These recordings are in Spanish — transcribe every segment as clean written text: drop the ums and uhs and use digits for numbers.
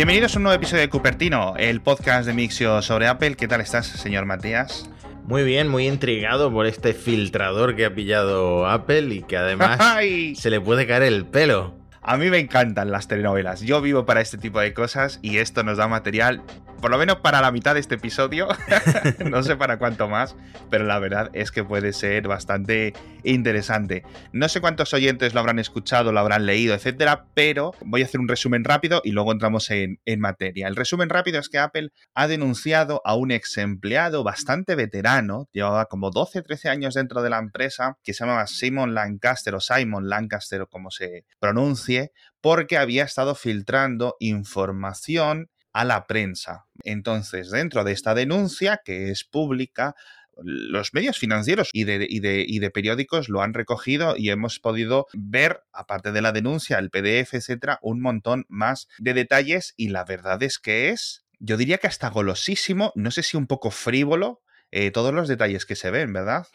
Bienvenidos a un nuevo episodio de Cupertino, el podcast de Mixio sobre Apple. ¿Qué tal estás, señor Matías? Muy bien, muy intrigado por este filtrador que ha pillado Apple y que además se le puede caer el pelo. A mí me encantan las telenovelas, yo vivo para este tipo de cosas y esto nos da material, por lo menos para la mitad de este episodio, no sé para cuánto más, pero la verdad es que puede ser bastante interesante. No sé cuántos oyentes lo habrán escuchado, lo habrán leído, etcétera, pero voy a hacer un resumen rápido y luego entramos en materia. El resumen rápido es que Apple ha denunciado a un ex empleado bastante veterano, llevaba como 12-13 años dentro de la empresa, que se llamaba Simon Lancaster o Simon Lancaster, o como se pronuncia, porque había estado filtrando información a la prensa. Entonces, dentro de esta denuncia, que es pública, los medios financieros y de periódicos lo han recogido y hemos podido ver, aparte de la denuncia, el PDF, etcétera, un montón más de detalles, y la verdad es que es, yo diría que hasta golosísimo, no sé si un poco frívolo, todos los detalles que se ven, ¿verdad?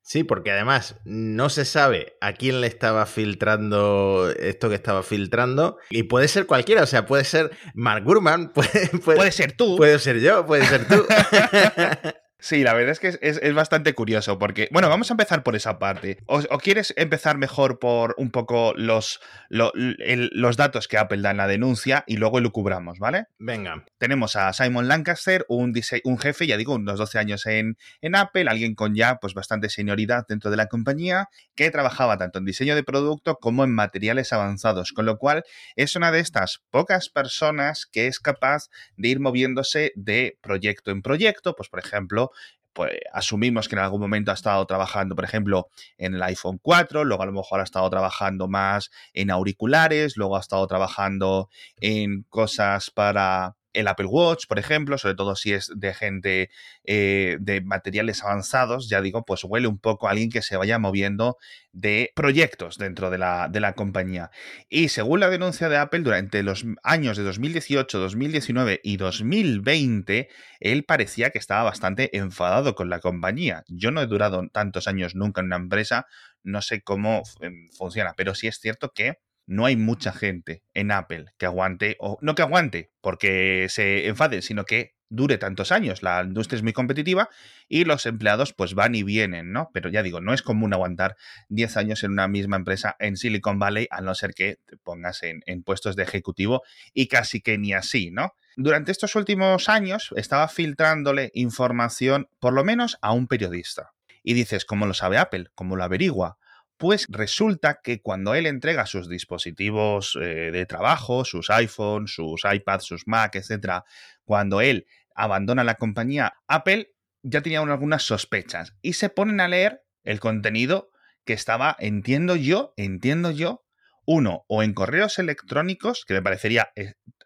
Sí, porque además no se sabe a quién le estaba filtrando esto que estaba filtrando, y puede ser cualquiera, o sea, puede ser Mark Gurman, puede ser tú. Puede ser yo, puede ser tú. Sí, la verdad es que es bastante curioso porque... Bueno, vamos a empezar por esa parte. ¿O quieres empezar mejor por un poco los datos que Apple da en la denuncia y luego elucubramos, ¿vale? Venga. Tenemos a Simon Lancaster, un jefe, ya digo, unos 12 años en Apple, alguien con ya pues bastante senioridad dentro de la compañía, que trabajaba tanto en diseño de producto como en materiales avanzados, con lo cual es una de estas pocas personas que es capaz de ir moviéndose de proyecto en proyecto, pues por ejemplo, pues asumimos que en algún momento ha estado trabajando, por ejemplo, en el iPhone 4, luego a lo mejor ha estado trabajando más en auriculares, luego ha estado trabajando en cosas para el Apple Watch, por ejemplo, sobre todo si es de gente de materiales avanzados, ya digo, pues huele un poco a alguien que se vaya moviendo de proyectos dentro de la compañía. Y según la denuncia de Apple, durante los años de 2018, 2019 y 2020, él parecía que estaba bastante enfadado con la compañía. Yo no he durado tantos años nunca en una empresa, no sé cómo funciona, pero sí es cierto que no hay mucha gente en Apple que aguante, o no que aguante porque se enfaden, sino que dure tantos años. La industria es muy competitiva y los empleados pues van y vienen, ¿no? Pero ya digo, no es común aguantar 10 años en una misma empresa en Silicon Valley, a no ser que te pongas en puestos de ejecutivo, y casi que ni así, ¿no? Durante estos últimos años estaba filtrándole información, por lo menos a un periodista. Y dices, ¿cómo lo sabe Apple? ¿Cómo lo averigua? Pues resulta que cuando él entrega sus dispositivos de trabajo, sus iPhones, sus iPads, sus Mac, etcétera, cuando él abandona la compañía, Apple ya tenía algunas sospechas y se ponen a leer el contenido que estaba, entiendo yo, uno, o en correos electrónicos, que me parecería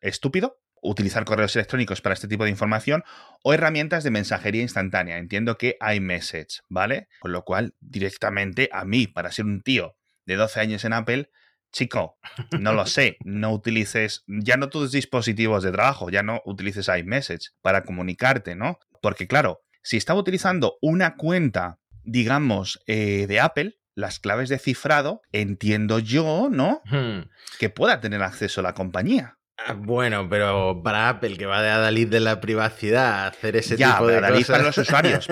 estúpido utilizar correos electrónicos para este tipo de información, o herramientas de mensajería instantánea. Entiendo que iMessage, ¿vale? Con lo cual, directamente a mí, para ser un tío de 12 años en Apple, chico, no lo sé, no utilices ya no tus dispositivos de trabajo, ya no utilices iMessage para comunicarte, ¿no? Porque claro, si estaba utilizando una cuenta, digamos, de Apple, las claves de cifrado, entiendo yo, ¿no? Que pueda tener acceso a la compañía. Bueno, pero para Apple, que va de adalid de la privacidad, hacer ese tipo de cosas... Ya, para los usuarios,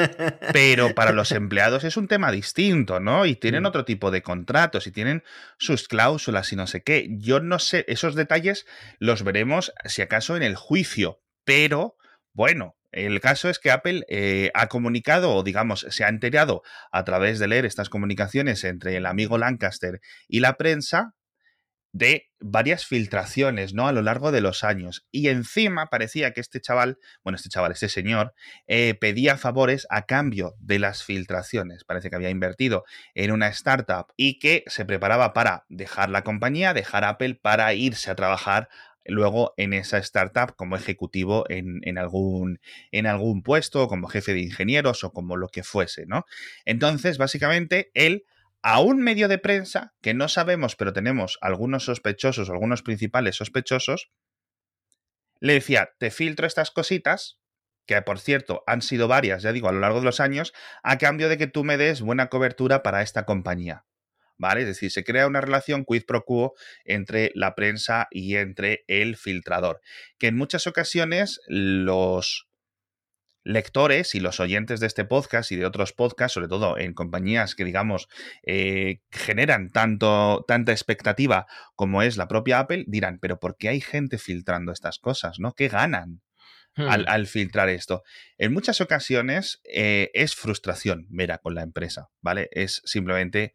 pero para los empleados es un tema distinto, ¿no? Y tienen otro tipo de contratos y tienen sus cláusulas y no sé qué. Yo no sé, esos detalles los veremos, si acaso, en el juicio, pero, bueno... El caso es que Apple ha comunicado, o digamos, se ha enterado a través de leer estas comunicaciones entre el amigo Lancaster y la prensa de varias filtraciones, ¿no? A lo largo de los años. Y encima parecía que este señor, pedía favores a cambio de las filtraciones. Parece que había invertido en una startup y que se preparaba para dejar la compañía, dejar Apple, para irse a trabajar luego en esa startup como ejecutivo en algún puesto, como jefe de ingenieros o como lo que fuese, ¿no? Entonces, básicamente, él, a un medio de prensa, que no sabemos, pero tenemos algunos sospechosos, algunos principales sospechosos, le decía, te filtro estas cositas, que por cierto han sido varias, ya digo, a lo largo de los años, a cambio de que tú me des buena cobertura para esta compañía. ¿vale? Es decir, se crea una relación quid pro quo entre la prensa y entre el filtrador, que en muchas ocasiones los lectores y los oyentes de este podcast y de otros podcasts, sobre todo en compañías que, digamos, generan tanta expectativa como es la propia Apple, dirán, pero ¿por qué hay gente filtrando estas cosas, no? ¿Qué ganan al filtrar esto? En muchas ocasiones es frustración mera con la empresa, ¿vale? Es simplemente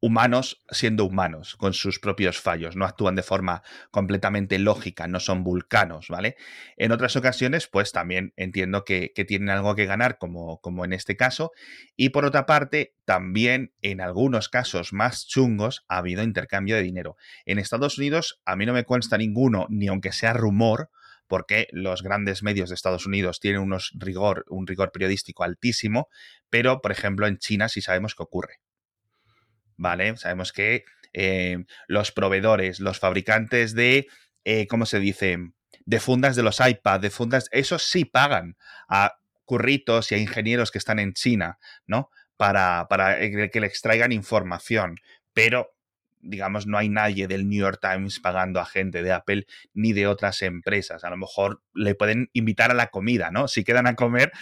humanos siendo humanos, con sus propios fallos, no actúan de forma completamente lógica, no son vulcanos, ¿vale? En otras ocasiones, pues también entiendo que tienen algo que ganar, como en este caso, y por otra parte, también en algunos casos más chungos ha habido intercambio de dinero. En Estados Unidos a mí no me consta ninguno, ni aunque sea rumor, porque los grandes medios de Estados Unidos tienen un rigor periodístico altísimo, pero, por ejemplo, en China sí sabemos qué ocurre. ¿Vale? Sabemos que los proveedores, los fabricantes de, ¿cómo se dice?, de fundas de los iPad, de fundas, esos sí pagan a curritos y a ingenieros que están en China, ¿no? Para que le extraigan información, pero, digamos, no hay nadie del New York Times pagando a gente de Apple ni de otras empresas. A lo mejor le pueden invitar a la comida, ¿no? Si quedan a comer,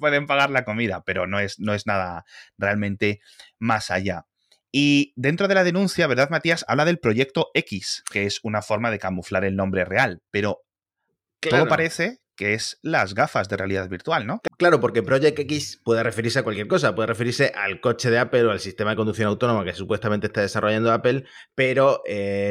pueden pagar la comida, pero no es nada realmente más allá. Y dentro de la denuncia, ¿verdad, Matías? Habla del proyecto X, que es una forma de camuflar el nombre real, pero claro, todo parece que es las gafas de realidad virtual, ¿no? Claro, porque Project X puede referirse a cualquier cosa, puede referirse al coche de Apple o al sistema de conducción autónoma que supuestamente está desarrollando Apple, pero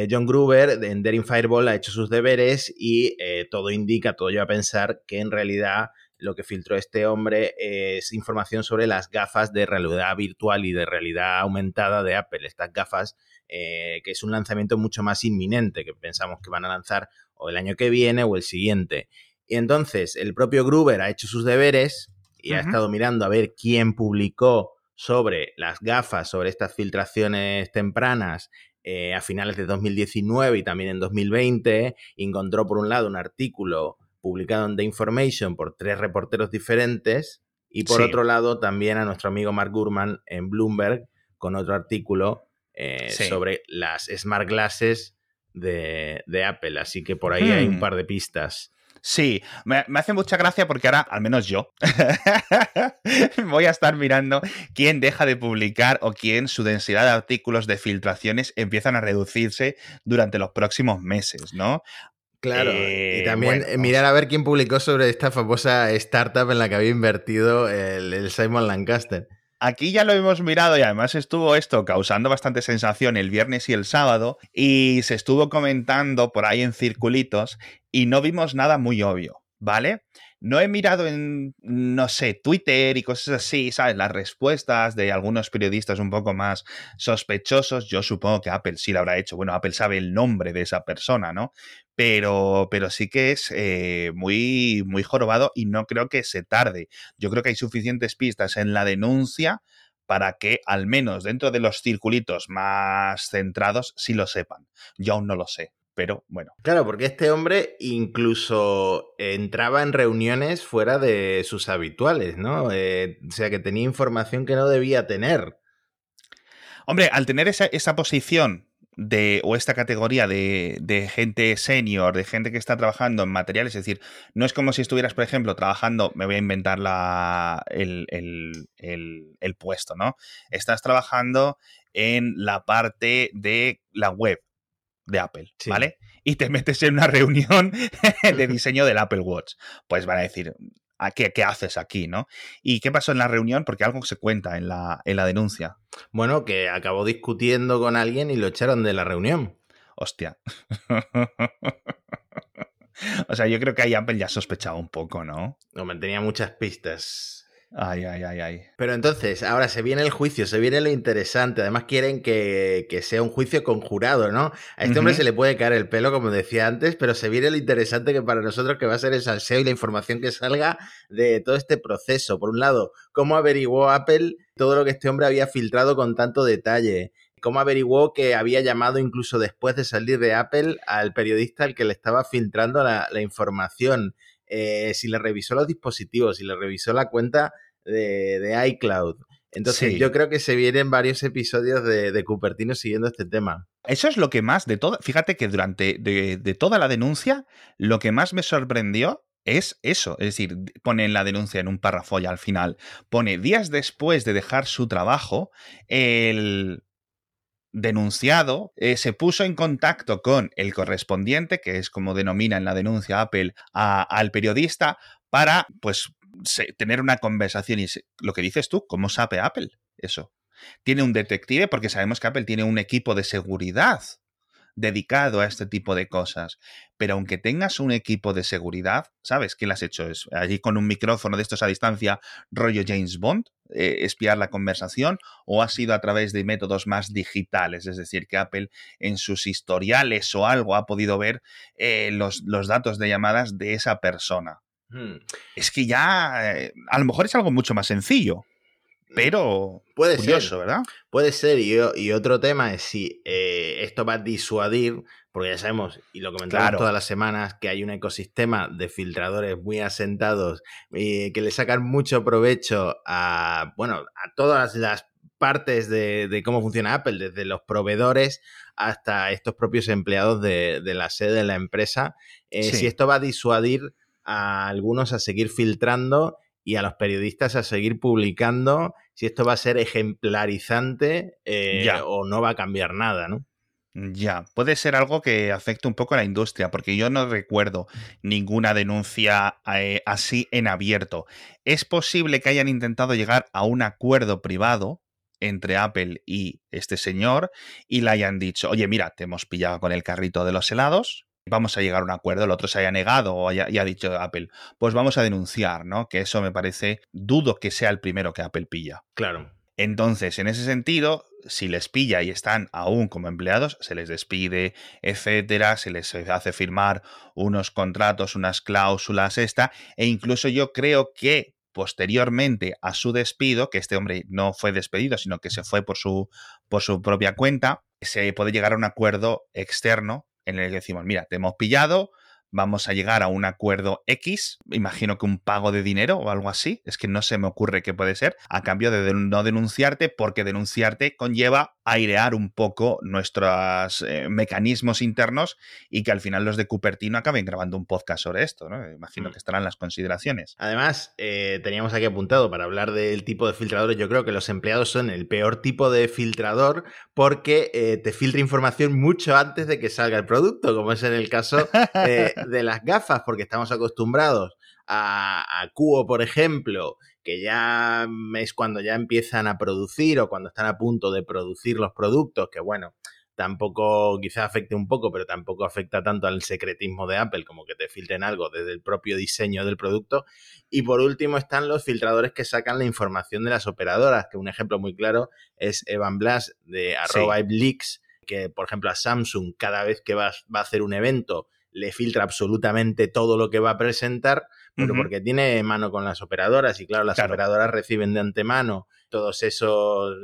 John Gruber en Daring Fireball ha hecho sus deberes y todo lleva a pensar que en realidad lo que filtró este hombre es información sobre las gafas de realidad virtual y de realidad aumentada de Apple. Estas gafas, que es un lanzamiento mucho más inminente, que pensamos que van a lanzar o el año que viene o el siguiente. Y entonces el propio Gruber ha hecho sus deberes y ha estado mirando a ver quién publicó sobre las gafas, sobre estas filtraciones tempranas, a finales de 2019 y también en 2020. Encontró, por un lado, un artículo publicado en The Information por 3 reporteros diferentes y por otro lado también a nuestro amigo Mark Gurman en Bloomberg con otro artículo sobre las Smart Glasses de Apple. Así que por ahí hay un par de pistas. Sí, me hace mucha gracia porque ahora, al menos yo, voy a estar mirando quién deja de publicar o quién su densidad de artículos de filtraciones empiezan a reducirse durante los próximos meses, ¿no? Claro, y también mirar a ver quién publicó sobre esta famosa startup en la que había invertido el Simon Lancaster. Aquí ya lo hemos mirado y además estuvo esto causando bastante sensación el viernes y el sábado y se estuvo comentando por ahí en circulitos y no vimos nada muy obvio, ¿vale? No he mirado en, no sé, Twitter y cosas así, ¿sabes? Las respuestas de algunos periodistas un poco más sospechosos. Yo supongo que Apple sí lo habrá hecho. Bueno, Apple sabe el nombre de esa persona, ¿no? Pero sí que es muy, muy jorobado y no creo que se tarde. Yo creo que hay suficientes pistas en la denuncia para que, al menos dentro de los circulitos más centrados, sí lo sepan. Yo aún no lo sé. Pero bueno. Claro, porque este hombre incluso entraba en reuniones fuera de sus habituales, ¿no? O sea, que tenía información que no debía tener. Hombre, al tener esa posición o esta categoría de gente senior, de gente que está trabajando en materiales, es decir, no es como si estuvieras, por ejemplo, trabajando, me voy a inventar el puesto, ¿no? Estás trabajando en la parte de la web de Apple, sí, ¿vale? Y te metes en una reunión de diseño del Apple Watch. Pues van a decir, ¿qué haces aquí, no? ¿Y qué pasó en la reunión? Porque algo se cuenta en la denuncia. Bueno, que acabó discutiendo con alguien y lo echaron de la reunión. Hostia. O sea, yo creo que ahí Apple ya sospechaba un poco, ¿no? Hombre, tenía muchas pistas. Ay. Pero entonces, ahora se viene el juicio, se viene lo interesante. Además quieren que sea un juicio con jurado, ¿no? A este hombre se le puede caer el pelo, como decía antes, pero se viene lo interesante que para nosotros que va a ser el salseo y la información que salga de todo este proceso. Por un lado, ¿cómo averiguó Apple todo lo que este hombre había filtrado con tanto detalle? ¿Cómo averiguó que había llamado incluso después de salir de Apple al periodista al que le estaba filtrando la información? Si le revisó los dispositivos, si le revisó la cuenta de iCloud, Entonces yo creo que se vienen varios episodios de Cupertino siguiendo este tema. Eso es lo que más de todo... Fíjate que durante de toda la denuncia, lo que más me sorprendió es eso. Es decir, ponen la denuncia en un párrafo y al final pone: días después de dejar su trabajo, el denunciado se puso en contacto con el correspondiente, que es como denomina en la denuncia Apple, al periodista para, pues, tener una conversación. Y lo que dices tú, ¿cómo sabe Apple eso? Tiene un detective, porque sabemos que Apple tiene un equipo de seguridad dedicado a este tipo de cosas. Pero aunque tengas un equipo de seguridad, ¿sabes qué le has hecho? ¿Es allí con un micrófono de estos a distancia, rollo James Bond, espiar la conversación? ¿O ha sido a través de métodos más digitales? Es decir, que Apple en sus historiales o algo ha podido ver los datos de llamadas de esa persona. Es que ya, a lo mejor es algo mucho más sencillo, pero puede curioso, ser, ¿verdad? Puede ser, y otro tema es si esto va a disuadir, porque ya sabemos, y lo comentamos todas las semanas, que hay un ecosistema de filtradores muy asentados que le sacan mucho provecho a todas las partes de cómo funciona Apple, desde los proveedores hasta estos propios empleados de la sede de la empresa. Si esto va a disuadir a algunos a seguir filtrando y a los periodistas a seguir publicando, si esto va a ser ejemplarizante o no va a cambiar nada, ¿no? Ya, puede ser algo que afecte un poco a la industria, porque yo no recuerdo ninguna denuncia así en abierto. Es posible que hayan intentado llegar a un acuerdo privado entre Apple y este señor y le hayan dicho: oye, mira, te hemos pillado con el carrito de los helados, vamos a llegar a un acuerdo. El otro se haya negado y ha dicho Apple: pues vamos a denunciar, ¿no? Que eso me parece, dudo que sea el primero que Apple pilla. Claro. Entonces, en ese sentido, si les pilla y están aún como empleados, se les despide, etcétera, se les hace firmar unos contratos, unas cláusulas, e incluso yo creo que posteriormente a su despido, que este hombre no fue despedido, sino que se fue por su propia cuenta, se puede llegar a un acuerdo externo en el que decimos: mira, te hemos pillado, vamos a llegar a un acuerdo X, imagino que un pago de dinero o algo así, es que no se me ocurre qué puede ser, a cambio de no denunciarte, porque denunciarte conlleva airear un poco nuestros mecanismos internos y que al final los de Cupertino acaben grabando un podcast sobre esto, ¿no? Imagino que estarán las consideraciones. Además, teníamos aquí apuntado para hablar del tipo de filtradores. Yo creo que los empleados son el peor tipo de filtrador porque te filtra información mucho antes de que salga el producto, como es en el caso de las gafas, porque estamos acostumbrados a Kuo, por ejemplo, que ya es cuando ya empiezan a producir o cuando están a punto de producir los productos, que bueno, tampoco, quizás afecte un poco, pero tampoco afecta tanto al secretismo de Apple como que te filtren algo desde el propio diseño del producto. Y por último están los filtradores que sacan la información de las operadoras, que un ejemplo muy claro es Evan Blass de @leaks, que por ejemplo a Samsung, cada vez que va a hacer un evento, le filtra absolutamente todo lo que va a presentar, pero porque tiene mano con las operadoras y, claro, las operadoras reciben de antemano todos esos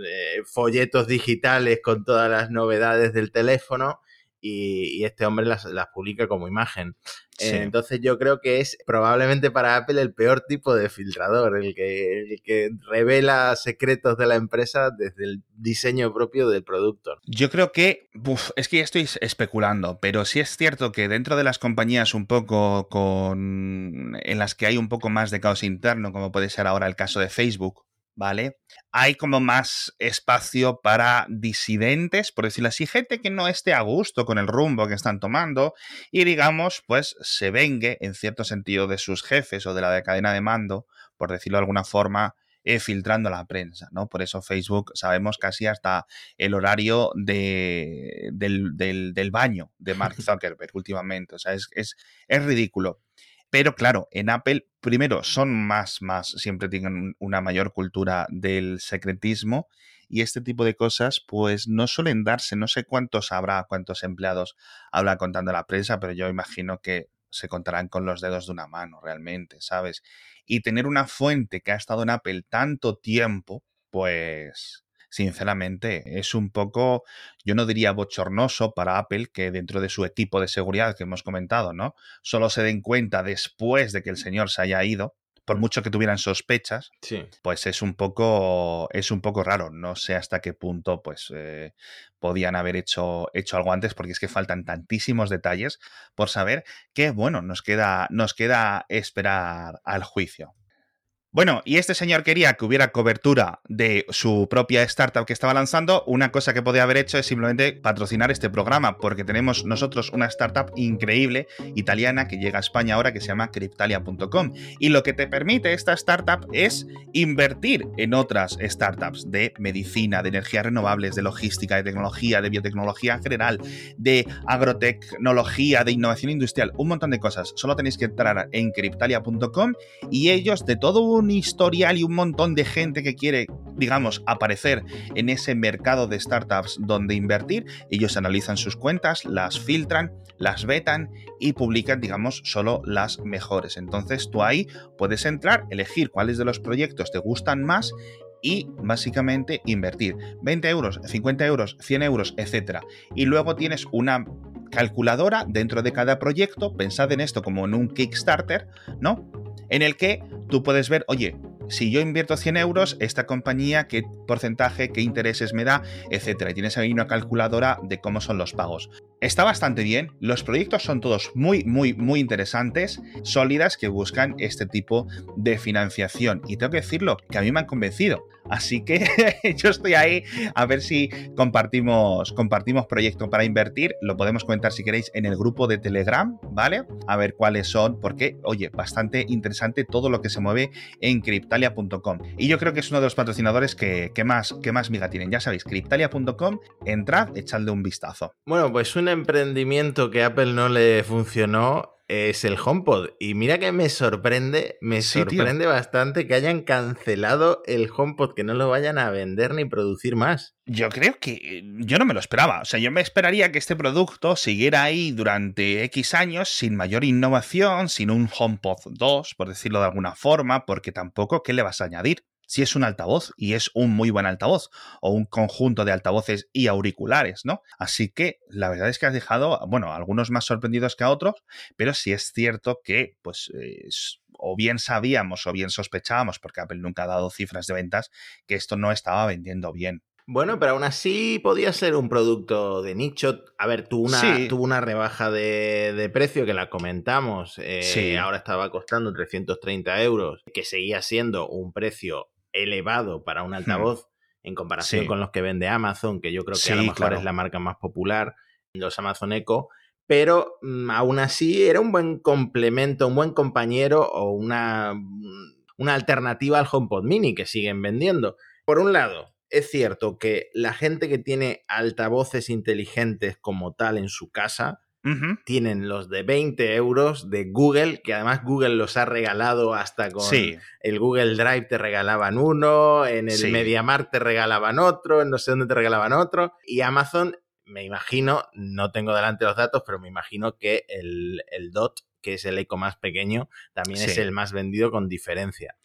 folletos digitales con todas las novedades del teléfono y este hombre las publica como imagen. Sí. Entonces yo creo que es probablemente para Apple el peor tipo de filtrador, el que revela secretos de la empresa desde el diseño propio del producto. Yo creo que, es que ya estoy especulando, pero sí es cierto que dentro de las compañías un poco en las que hay un poco más de caos interno, como puede ser ahora el caso de Facebook, ¿vale? Hay como más espacio para disidentes, por decirlo así, gente que no esté a gusto con el rumbo que están tomando y, digamos, pues se vengue en cierto sentido de sus jefes o de la cadena de mando, por decirlo de alguna forma, filtrando la prensa, ¿no? Por eso Facebook sabemos casi hasta el horario del baño de Mark Zuckerberg últimamente. O sea, es ridículo. Pero claro, en Apple, primero, son más, siempre tienen una mayor cultura del secretismo y este tipo de cosas pues no suelen darse. No sé cuántos empleados habla contando la prensa, pero yo imagino que se contarán con los dedos de una mano realmente, ¿sabes? Y tener una fuente que ha estado en Apple tanto tiempo, pues sinceramente es un poco, yo no diría bochornoso para Apple, que dentro de su equipo de seguridad que hemos comentado, ¿no?, solo se den cuenta después de que el señor se haya ido, por mucho que tuvieran sospechas, sí, pues es un poco raro. No sé hasta qué punto pues podían haber hecho algo antes, porque es que faltan tantísimos detalles por saber que, bueno, nos queda esperar al juicio. Bueno, y este señor quería que hubiera cobertura de su propia startup que estaba lanzando. Una cosa que podía haber hecho es simplemente patrocinar este programa, porque tenemos nosotros una startup increíble italiana que llega a España ahora, que se llama Criptalia.com. Y lo que te permite esta startup es invertir en otras startups de medicina, de energías renovables, de logística, de tecnología, de biotecnología en general, de agrotecnología, de innovación industrial, un montón de cosas. Solo tenéis que entrar en Criptalia.com y ellos, de todo un historial y un montón de gente que quiere, digamos, aparecer en ese mercado de startups donde invertir, ellos analizan sus cuentas, las filtran, las vetan y publican, digamos, solo las mejores. Entonces tú ahí puedes entrar, elegir cuáles de los proyectos te gustan más y básicamente invertir 20 euros, 50 euros, 100 euros, etcétera. Y luego tienes una calculadora dentro de cada proyecto. Pensad en esto como en un Kickstarter, ¿no?, en el que tú puedes ver, oye, si yo invierto 100 euros, esta compañía, qué porcentaje, qué intereses me da, etcétera. Y tienes ahí una calculadora de cómo son los pagos. Está bastante bien. Los proyectos son todos muy, muy, muy interesantes, sólidas, que buscan este tipo de financiación. Y tengo que decirlo, que a mí me han convencido. Así que yo estoy ahí a ver si compartimos proyecto para invertir. Lo podemos comentar si queréis en el grupo de Telegram, ¿vale? A ver cuáles son, porque, oye, bastante interesante todo lo que se mueve en Criptalia.com. Y yo creo que es uno de los patrocinadores que más miga tienen. Ya sabéis, Criptalia.com, entrad, echadle un vistazo. Bueno, pues un emprendimiento que a Apple no le funcionó es el HomePod. Y mira que me sorprende bastante que hayan cancelado el HomePod, que no lo vayan a vender ni producir más. Yo creo que yo no me lo esperaba. O sea, yo me esperaría que este producto siguiera ahí durante X años sin mayor innovación, sin un HomePod 2, por decirlo de alguna forma, porque tampoco, ¿qué le vas a añadir? Si es un altavoz, y es un muy buen altavoz, o un conjunto de altavoces y auriculares, ¿no? Así que la verdad es que has dejado, bueno, a algunos más sorprendidos que a otros, pero sí es cierto que, pues, o bien sabíamos o bien sospechábamos, porque Apple nunca ha dado cifras de ventas, que esto no estaba vendiendo bien. Bueno, pero aún así podía ser un producto de nicho. A ver, tuvo una rebaja de precio que la comentamos. Sí. Ahora estaba costando 330 euros, que seguía siendo un precio elevado para un altavoz en comparación con los que vende Amazon, que yo creo que a lo mejor es la marca más popular, los Amazon Echo. Pero aún así era un buen complemento, un buen compañero o una alternativa al HomePod Mini que siguen vendiendo. Por un lado, es cierto que la gente que tiene altavoces inteligentes como tal en su casa, tienen los de 20 euros de Google, que además Google los ha regalado hasta con el Google Drive te regalaban uno, en el MediaMarkt te regalaban otro, en no sé dónde te regalaban otro, y Amazon, me imagino, no tengo delante los datos, pero me imagino que el Dot, que es el Echo más pequeño, también es el más vendido con diferencia.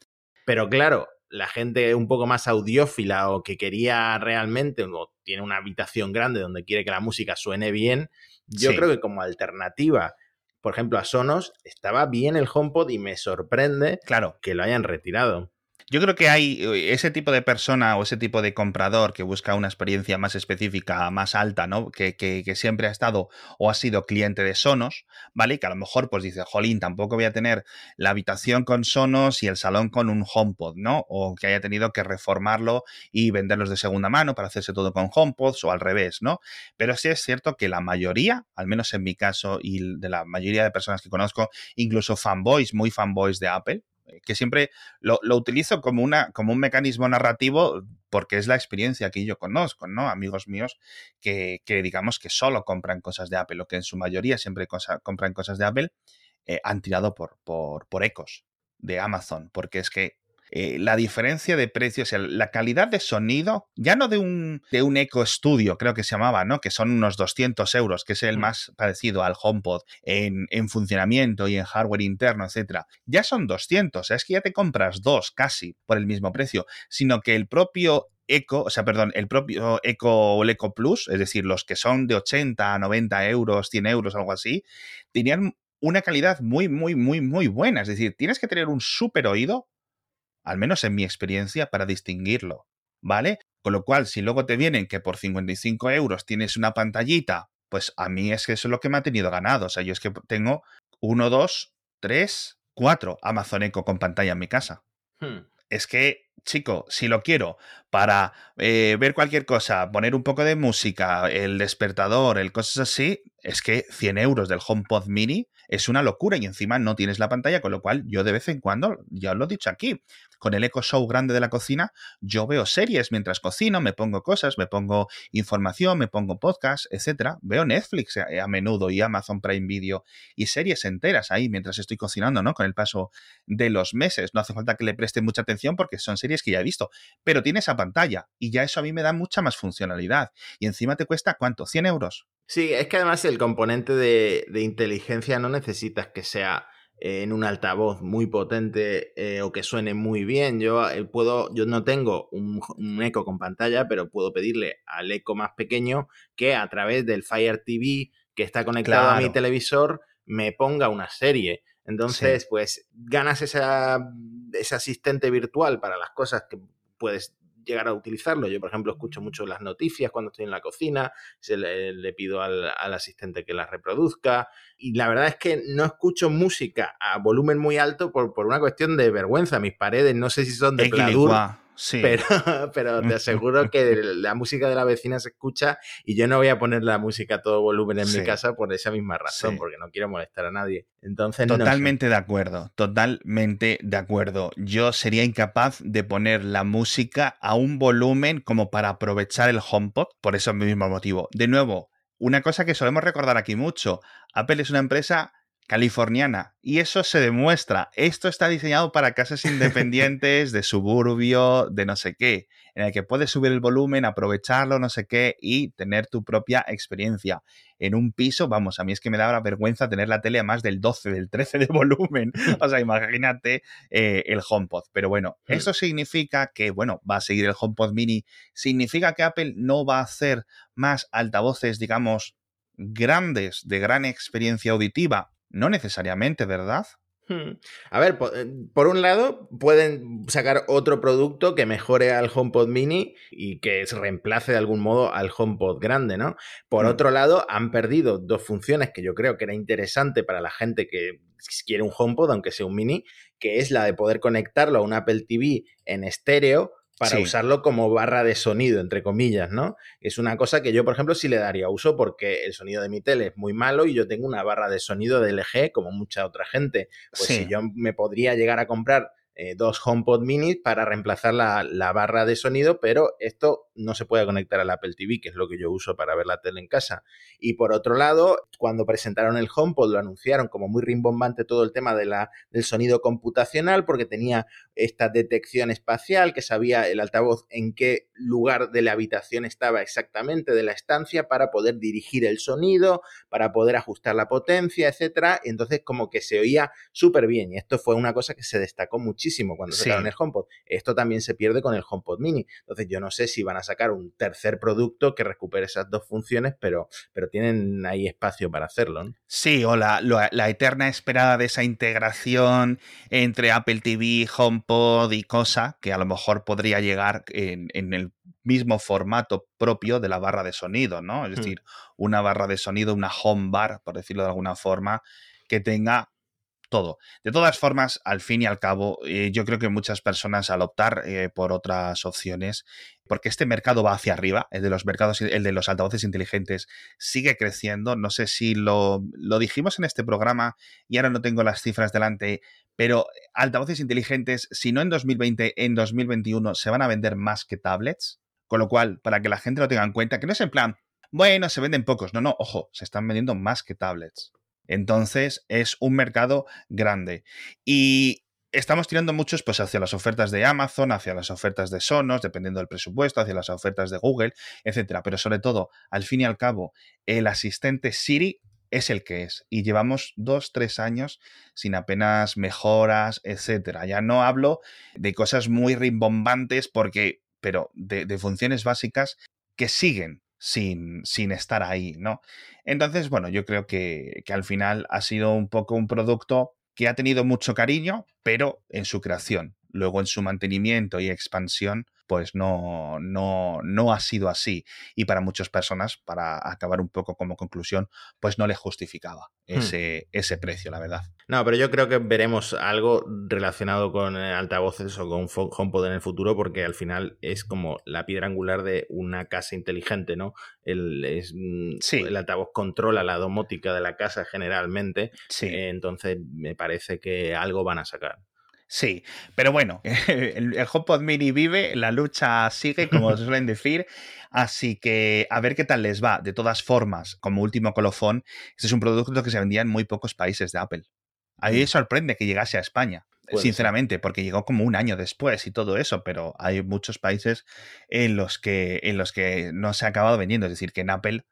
Pero claro, la gente un poco más audiófila o que quería realmente, o tiene una habitación grande donde quiere que la música suene bien, yo creo que como alternativa, por ejemplo, a Sonos, estaba bien el HomePod y me sorprende que lo hayan retirado. Yo creo que hay ese tipo de persona o ese tipo de comprador que busca una experiencia más específica, más alta, ¿no? Que siempre ha estado o ha sido cliente de Sonos, ¿vale? Y que a lo mejor pues dice, jolín, tampoco voy a tener la habitación con Sonos y el salón con un HomePod, ¿no? O que haya tenido que reformarlo y venderlos de segunda mano para hacerse todo con HomePods o al revés, ¿no? Pero sí es cierto que la mayoría, al menos en mi caso y de la mayoría de personas que conozco, incluso fanboys, muy fanboys de Apple, que siempre lo utilizo como un mecanismo narrativo porque es la experiencia que yo conozco, ¿no? Amigos míos que digamos que solo compran cosas de Apple o que en su mayoría siempre compran cosas de Apple, han tirado por Echos de Amazon, porque es que la diferencia de precios, la calidad de sonido, ya no de un Echo Studio, creo que se llamaba, ¿no? Que son unos 200 euros, que es el más parecido al HomePod en funcionamiento y en hardware interno, etcétera. Ya son 200, es que ya te compras dos casi por el mismo precio, sino que el propio Echo o el Echo Plus, es decir, los que son de 80, 90 euros, 100 euros, algo así, tenían una calidad muy, muy, muy, muy buena. Es decir, tienes que tener un súper oído, al menos en mi experiencia, para distinguirlo, ¿vale? Con lo cual, si luego te vienen que por 55 euros tienes una pantallita, pues a mí es que eso es lo que me ha tenido ganado. O sea, yo es que tengo 1, 2, 3, 4 Amazon Echo con pantalla en mi casa. Es que, chico, si lo quiero para ver cualquier cosa, poner un poco de música, el despertador, el cosas así, es que 100 euros del HomePod Mini es una locura y encima no tienes la pantalla, con lo cual yo de vez en cuando, ya os lo he dicho aquí, con el Echo Show grande de la cocina, yo veo series mientras cocino, me pongo cosas, me pongo información, me pongo podcast, etcétera. Veo Netflix a menudo y Amazon Prime Video y series enteras ahí mientras estoy cocinando, ¿no? Con el paso de los meses. No hace falta que le preste mucha atención porque son series que ya he visto, pero tiene esa pantalla y ya eso a mí me da mucha más funcionalidad. Y encima te cuesta, ¿cuánto? ¿100 euros? Sí, es que además el componente de inteligencia no necesitas que sea en un altavoz muy potente o que suene muy bien. Yo no tengo un Echo con pantalla, pero puedo pedirle al Echo más pequeño que a través del Fire TV que está conectado a mi televisor me ponga una serie. Entonces, pues ganas ese asistente virtual para las cosas que puedes llegar a utilizarlo. Yo, por ejemplo, escucho mucho las noticias cuando estoy en la cocina, le pido al asistente que las reproduzca y la verdad es que no escucho música a volumen muy alto por una cuestión de vergüenza. Mis paredes, no sé si son de pladur, pero te aseguro que la música de la vecina se escucha y yo no voy a poner la música a todo volumen en mi casa por esa misma razón, porque no quiero molestar a nadie. Entonces, totalmente de acuerdo. Yo sería incapaz de poner la música a un volumen como para aprovechar el HomePod, por ese mismo motivo. De nuevo, una cosa que solemos recordar aquí mucho, Apple es una empresa californiana, y eso se demuestra. Esto está diseñado para casas independientes, de suburbio, de no sé qué, en el que puedes subir el volumen, aprovecharlo, no sé qué, y tener tu propia experiencia. En un piso, vamos, a mí es que me da la vergüenza tener la tele a más del 12, del 13 de volumen. O sea, imagínate el HomePod. Pero bueno, eso significa que, bueno, va a seguir el HomePod Mini. Significa que Apple no va a hacer más altavoces, digamos, grandes, de gran experiencia auditiva. No necesariamente, ¿verdad? A ver, por un lado, pueden sacar otro producto que mejore al HomePod Mini y que se reemplace de algún modo al HomePod grande, ¿no? Por otro lado, han perdido dos funciones que yo creo que era interesante para la gente que quiere un HomePod, aunque sea un Mini, que es la de poder conectarlo a un Apple TV en estéreo para usarlo como barra de sonido, entre comillas, ¿no? Es una cosa que yo, por ejemplo, sí le daría uso porque el sonido de mi tele es muy malo y yo tengo una barra de sonido de LG como mucha otra gente. Pues si yo me podría llegar a comprar dos HomePod Minis para reemplazar la barra de sonido, pero esto no se puede conectar al Apple TV, que es lo que yo uso para ver la tele en casa. Y por otro lado, cuando presentaron el HomePod, lo anunciaron como muy rimbombante todo el tema del sonido computacional, porque tenía esta detección espacial, que sabía el altavoz en qué lugar de la habitación estaba exactamente, de la estancia, para poder dirigir el sonido, para poder ajustar la potencia, etcétera. Y entonces como que se oía súper bien. Y esto fue una cosa que se destacó muchísimo cuando sacaron el HomePod. Esto también se pierde con el HomePod Mini. Entonces yo no sé si van a sacar un tercer producto que recupere esas dos funciones, pero tienen ahí espacio para hacerlo, ¿no? Sí, o la eterna esperada de esa integración entre Apple TV, HomePod y cosa, que a lo mejor podría llegar en el mismo formato propio de la barra de sonido, ¿no? Es decir, una barra de sonido, una home bar, por decirlo de alguna forma, que tenga todo. De todas formas, al fin y al cabo, yo creo que muchas personas al optar por otras opciones, porque este mercado va hacia arriba, el de los altavoces inteligentes sigue creciendo. No sé si lo dijimos en este programa y ahora no tengo las cifras delante, pero altavoces inteligentes, si no en 2020, en 2021 se van a vender más que tablets, con lo cual, para que la gente lo tenga en cuenta, que no es en plan, bueno, se venden pocos, no, ojo, se están vendiendo más que tablets. Entonces, es un mercado grande. Y estamos tirando muchos pues hacia las ofertas de Amazon, hacia las ofertas de Sonos, dependiendo del presupuesto, hacia las ofertas de Google, etcétera. Pero sobre todo, al fin y al cabo, el asistente Siri es el que es. Y llevamos 2-3 años sin apenas mejoras, etcétera. Ya no hablo de cosas muy rimbombantes, pero de funciones básicas que siguen sin estar ahí, ¿no? Entonces, bueno, yo creo que al final ha sido un poco un producto que ha tenido mucho cariño, pero en su creación. Luego en su mantenimiento y expansión, pues no ha sido así. Y para muchas personas, para acabar un poco como conclusión, pues no le justificaba ese precio, la verdad. No, pero yo creo que veremos algo relacionado con altavoces o con HomePod en el futuro, porque al final es como la piedra angular de una casa inteligente, ¿no? El altavoz controla la domótica de la casa generalmente, entonces me parece que algo van a sacar. Sí, pero bueno, el HomePod Mini vive, la lucha sigue, como suelen decir, así que a ver qué tal les va. De todas formas, como último colofón, este es un producto que se vendía en muy pocos países de Apple. A mí sorprende que llegase a España, sinceramente, porque llegó como un año después y todo eso, pero hay muchos países en los que no se ha acabado vendiendo, es decir, que en Apple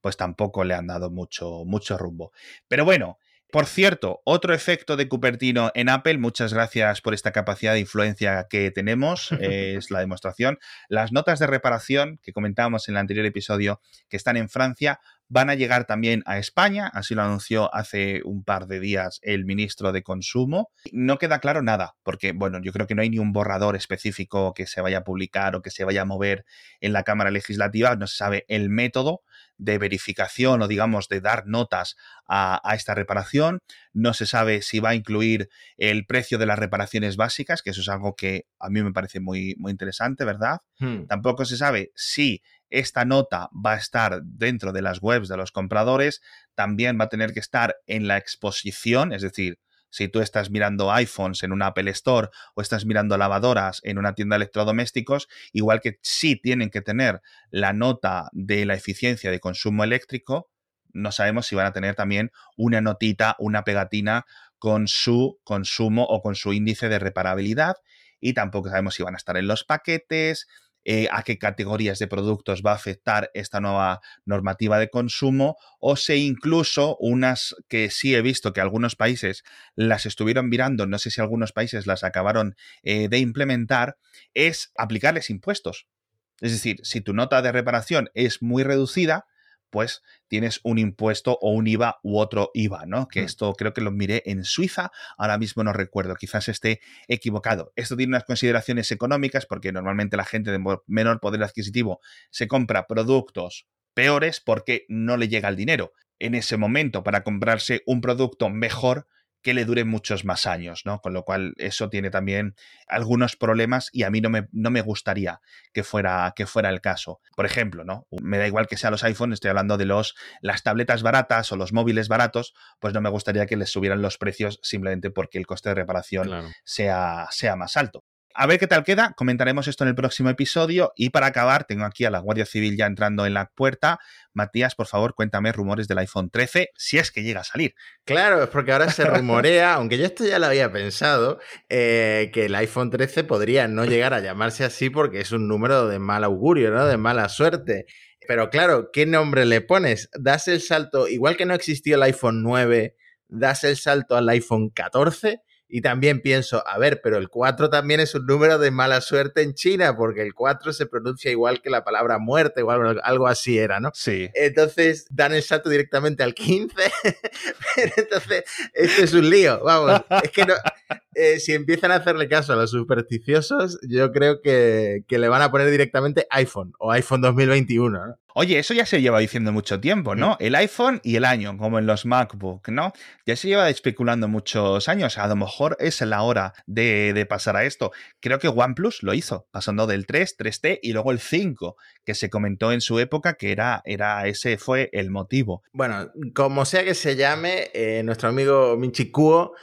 pues tampoco le han dado mucho rumbo. Pero bueno. Por cierto, otro efecto de Cupertino en Apple, muchas gracias por esta capacidad de influencia que tenemos, es la demostración. Las notas de reparación que comentábamos en el anterior episodio, que están en Francia, van a llegar también a España, así lo anunció hace un par de días el ministro de Consumo. No queda claro nada, porque bueno, yo creo que no hay ni un borrador específico que se vaya a publicar o que se vaya a mover en la Cámara Legislativa, no se sabe el método de verificación o, digamos, de dar notas a esta reparación. No se sabe si va a incluir el precio de las reparaciones básicas, que eso es algo que a mí me parece muy, muy interesante, ¿verdad? Tampoco se sabe si esta nota va a estar dentro de las webs de los compradores, también va a tener que estar en la exposición, es decir, si tú estás mirando iPhones en una Apple Store o estás mirando lavadoras en una tienda de electrodomésticos, igual que sí tienen que tener la nota de la eficiencia de consumo eléctrico, no sabemos si van a tener también una notita, una pegatina con su consumo o con su índice de reparabilidad, y tampoco sabemos si van a estar en los paquetes, a qué categorías de productos va a afectar esta nueva normativa de consumo, o si incluso unas que sí he visto que algunos países las estuvieron mirando, no sé si algunos países las acabaron de implementar, es aplicarles impuestos. Es decir, si tu nota de reparación es muy reducida, pues tienes un impuesto o un IVA u otro IVA, ¿no? Que esto creo que lo miré en Suiza, ahora mismo no recuerdo, quizás esté equivocado. Esto tiene unas consideraciones económicas porque normalmente la gente de menor poder adquisitivo se compra productos peores porque no le llega el dinero en ese momento para comprarse un producto mejor que le dure muchos más años, ¿no? Con lo cual eso tiene también algunos problemas y a mí no me gustaría que fuera el caso. Por ejemplo, ¿no? Me da igual que sean los iPhones, estoy hablando de las tabletas baratas o los móviles baratos, pues no me gustaría que les subieran los precios simplemente porque el coste de reparación sea más alto. A ver qué tal queda, comentaremos esto en el próximo episodio y para acabar tengo aquí a la Guardia Civil ya entrando en la puerta. Matías, por favor, cuéntame rumores del iPhone 13, si es que llega a salir. Claro, es porque ahora se rumorea, aunque yo esto ya lo había pensado, que el iPhone 13 podría no llegar a llamarse así porque es un número de mal augurio, ¿no? De mala suerte. Pero claro, ¿qué nombre le pones? Das el salto, igual que no existió el iPhone 9, das el salto al iPhone 14... Y también pienso, a ver, pero el 4 también es un número de mala suerte en China, porque el 4 se pronuncia igual que la palabra muerte, igual, algo así era, ¿no? Sí. Entonces dan el salto directamente al 15, pero entonces esto es un lío, vamos, es que no... si empiezan a hacerle caso a los supersticiosos, yo creo que le van a poner directamente iPhone o iPhone 2021, ¿no? Oye, eso ya se lleva diciendo mucho tiempo, ¿no? El iPhone y el año, como en los MacBook, ¿no? Ya se lleva especulando muchos años. A lo mejor es la hora de pasar a esto. Creo que OnePlus lo hizo, pasando del 3, 3T y luego el 5, que se comentó en su época que era ese fue el motivo. Bueno, como sea que se llame, nuestro amigo Ming-Chi Kuo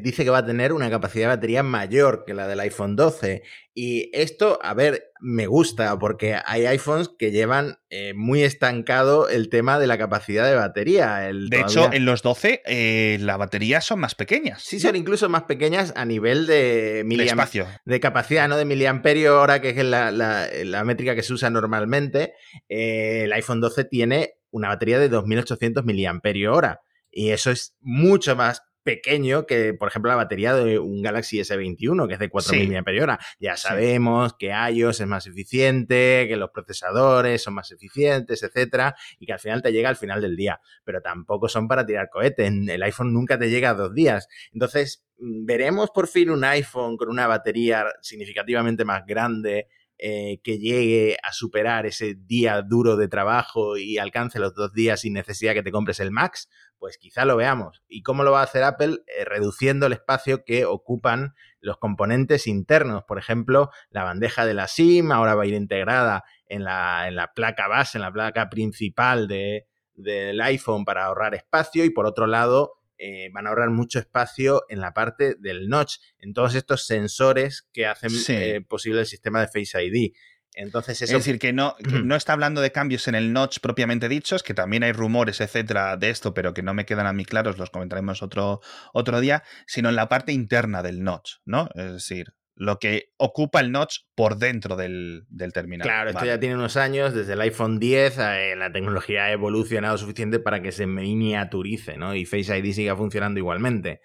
dice que va a tener una capacidad de batería mayor que la del iPhone 12. Y esto, a ver, me gusta porque hay iPhones que llevan muy estancado el tema de la capacidad de batería. De hecho, en los 12 las baterías son más pequeñas. Sí, son incluso más pequeñas a nivel de espacio. De capacidad, ¿no? De miliamperio hora, que es la métrica que se usa normalmente. El iPhone 12 tiene una batería de 2.800 miliamperio hora. Y eso es mucho más pequeño que, por ejemplo, la batería de un Galaxy S21, que es de 4.000 mAh. Ya sabemos que iOS es más eficiente, que los procesadores son más eficientes, etcétera, y que al final te llega al final del día. Pero tampoco son para tirar cohetes. El iPhone nunca te llega a 2 días. Entonces, ¿veremos por fin un iPhone con una batería significativamente más grande que llegue a superar ese día duro de trabajo y alcance los 2 días sin necesidad que te compres el Max? Pues quizá lo veamos. ¿Y cómo lo va a hacer Apple? Reduciendo el espacio que ocupan los componentes internos. Por ejemplo, la bandeja de la SIM ahora va a ir integrada en la placa base, en la placa principal del iPhone, para ahorrar espacio, y por otro lado van a ahorrar mucho espacio en la parte del notch, en todos estos sensores que hacen posible el sistema de Face ID. Entonces eso... Es decir, que no está hablando de cambios en el notch propiamente dichos, que también hay rumores, etcétera, de esto, pero que no me quedan a mí claros, los comentaremos otro día, sino en la parte interna del notch, ¿no? Es decir, lo que ocupa el notch por dentro del terminal. Claro, esto ya tiene unos años, desde el iPhone X la tecnología ha evolucionado suficiente para que se miniaturice, ¿no? Y Face ID siga funcionando igualmente,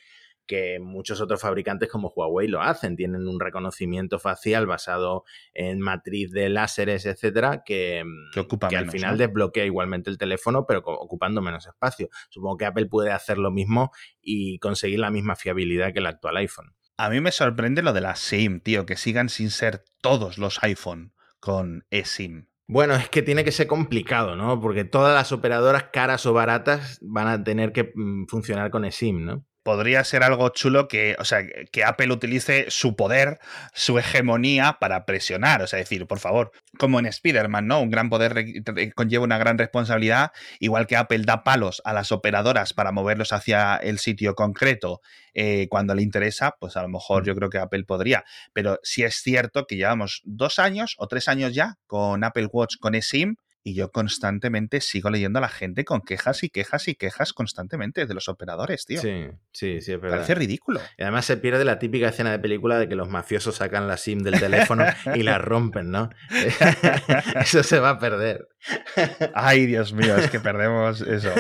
que muchos otros fabricantes como Huawei lo hacen, tienen un reconocimiento facial basado en matriz de láseres, etcétera, que menos, al final desbloquea igualmente el teléfono, pero ocupando menos espacio. Supongo que Apple puede hacer lo mismo y conseguir la misma fiabilidad que el actual iPhone. A mí me sorprende lo de la SIM, tío, que sigan sin ser todos los iPhone con eSIM. Bueno, es que tiene que ser complicado, ¿no? Porque todas las operadoras, caras o baratas, van a tener que funcionar con eSIM, ¿no? Podría ser algo chulo que Apple utilice su poder, su hegemonía para presionar, decir, por favor, como en Spider-Man, ¿no? Un gran poder conlleva una gran responsabilidad, igual que Apple da palos a las operadoras para moverlos hacia el sitio concreto cuando le interesa, pues a lo mejor yo creo que Apple podría, pero sí es cierto que llevamos 2 años o 3 años ya con Apple Watch, con eSIM, y yo constantemente sigo leyendo a la gente con quejas y quejas y quejas constantemente de los operadores, tío. Sí, es verdad. Parece ridículo. Y además se pierde la típica escena de película de que los mafiosos sacan la SIM del teléfono y la rompen, ¿no? Eso se va a perder. Ay, Dios mío, es que perdemos eso.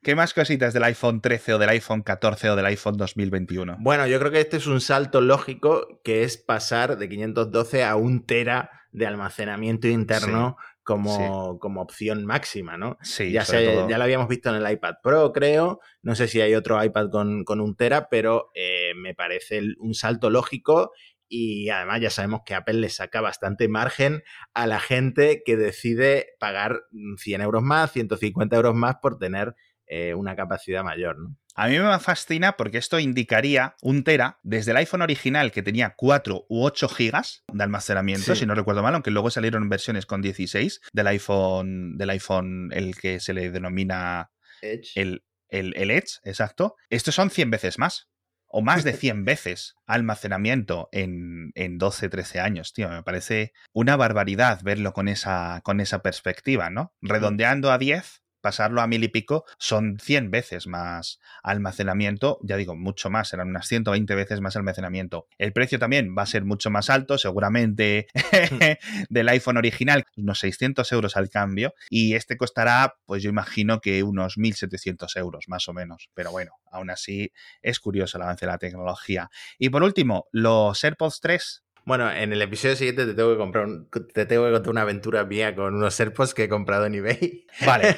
¿Qué más cositas del iPhone 13 o del iPhone 14 o del iPhone 2021? Bueno, yo creo que este es un salto lógico, que es pasar de 512 a 1 tera de almacenamiento interno, como opción máxima, ¿no? Sí, ya lo habíamos visto en el iPad Pro, creo. No sé si hay otro iPad con 1 tera, pero me parece un salto lógico, y además ya sabemos que Apple le saca bastante margen a la gente que decide pagar 100 euros más, 150 euros más por tener una capacidad mayor, ¿no? A mí me fascina porque esto indicaría 1 tera desde el iPhone original, que tenía 4 u 8 gigas de almacenamiento, si no recuerdo mal, aunque luego salieron versiones con 16 del iPhone, el que se le denomina Edge. El Edge, exacto. Estos son 100 veces más, o más de 100 veces almacenamiento en 12, 13 años, tío. Me parece una barbaridad verlo con esa perspectiva, ¿no? Redondeando a 10... pasarlo a 1000 y pico, son 100 veces más almacenamiento, ya digo, mucho más, serán unas 120 veces más almacenamiento. El precio también va a ser mucho más alto, seguramente, del iPhone original, unos 600 euros al cambio, y este costará, pues yo imagino que unos 1.700 euros, más o menos. Pero bueno, aún así, es curioso el avance de la tecnología. Y por último, los AirPods 3. Bueno, en el episodio siguiente te tengo que contar una aventura mía con unos AirPods que he comprado en eBay. Vale.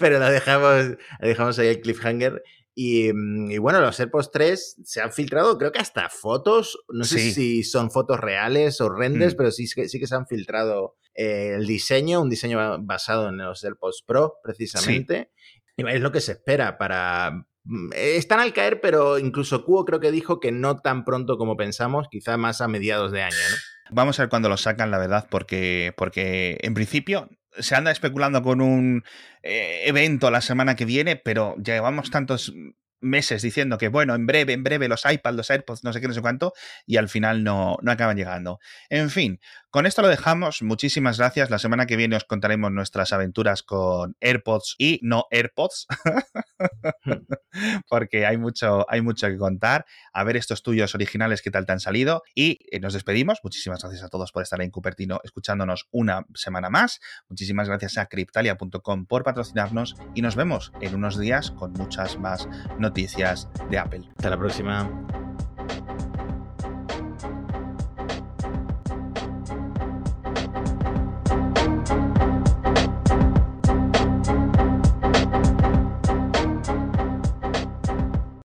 Pero lo dejamos ahí el cliffhanger. Y bueno, los AirPods 3 se han filtrado, creo que hasta fotos. No sé si son fotos reales o renders, pero sí que se han filtrado el diseño, un diseño basado en los AirPods Pro, precisamente. Sí. Y es lo que se espera para... Están al caer, pero incluso Kuo creo que dijo que no tan pronto como pensamos, quizá más a mediados de año, ¿no? Vamos a ver cuándo lo sacan, la verdad, porque en principio se anda especulando con un evento la semana que viene, pero ya llevamos tantos meses diciendo que, bueno, en breve los iPads, los AirPods, no sé cuánto, y al final no acaban llegando. En fin, con esto lo dejamos. Muchísimas gracias. La semana que viene os contaremos nuestras aventuras con AirPods y no AirPods, porque hay mucho que contar. A ver estos tuyos originales, qué tal te han salido. Y nos despedimos. Muchísimas gracias a todos por estar en Cupertino escuchándonos una semana más. Muchísimas gracias a Criptalia.com por patrocinarnos y nos vemos en unos días con muchas más noticias noticias de Apple. Hasta la próxima.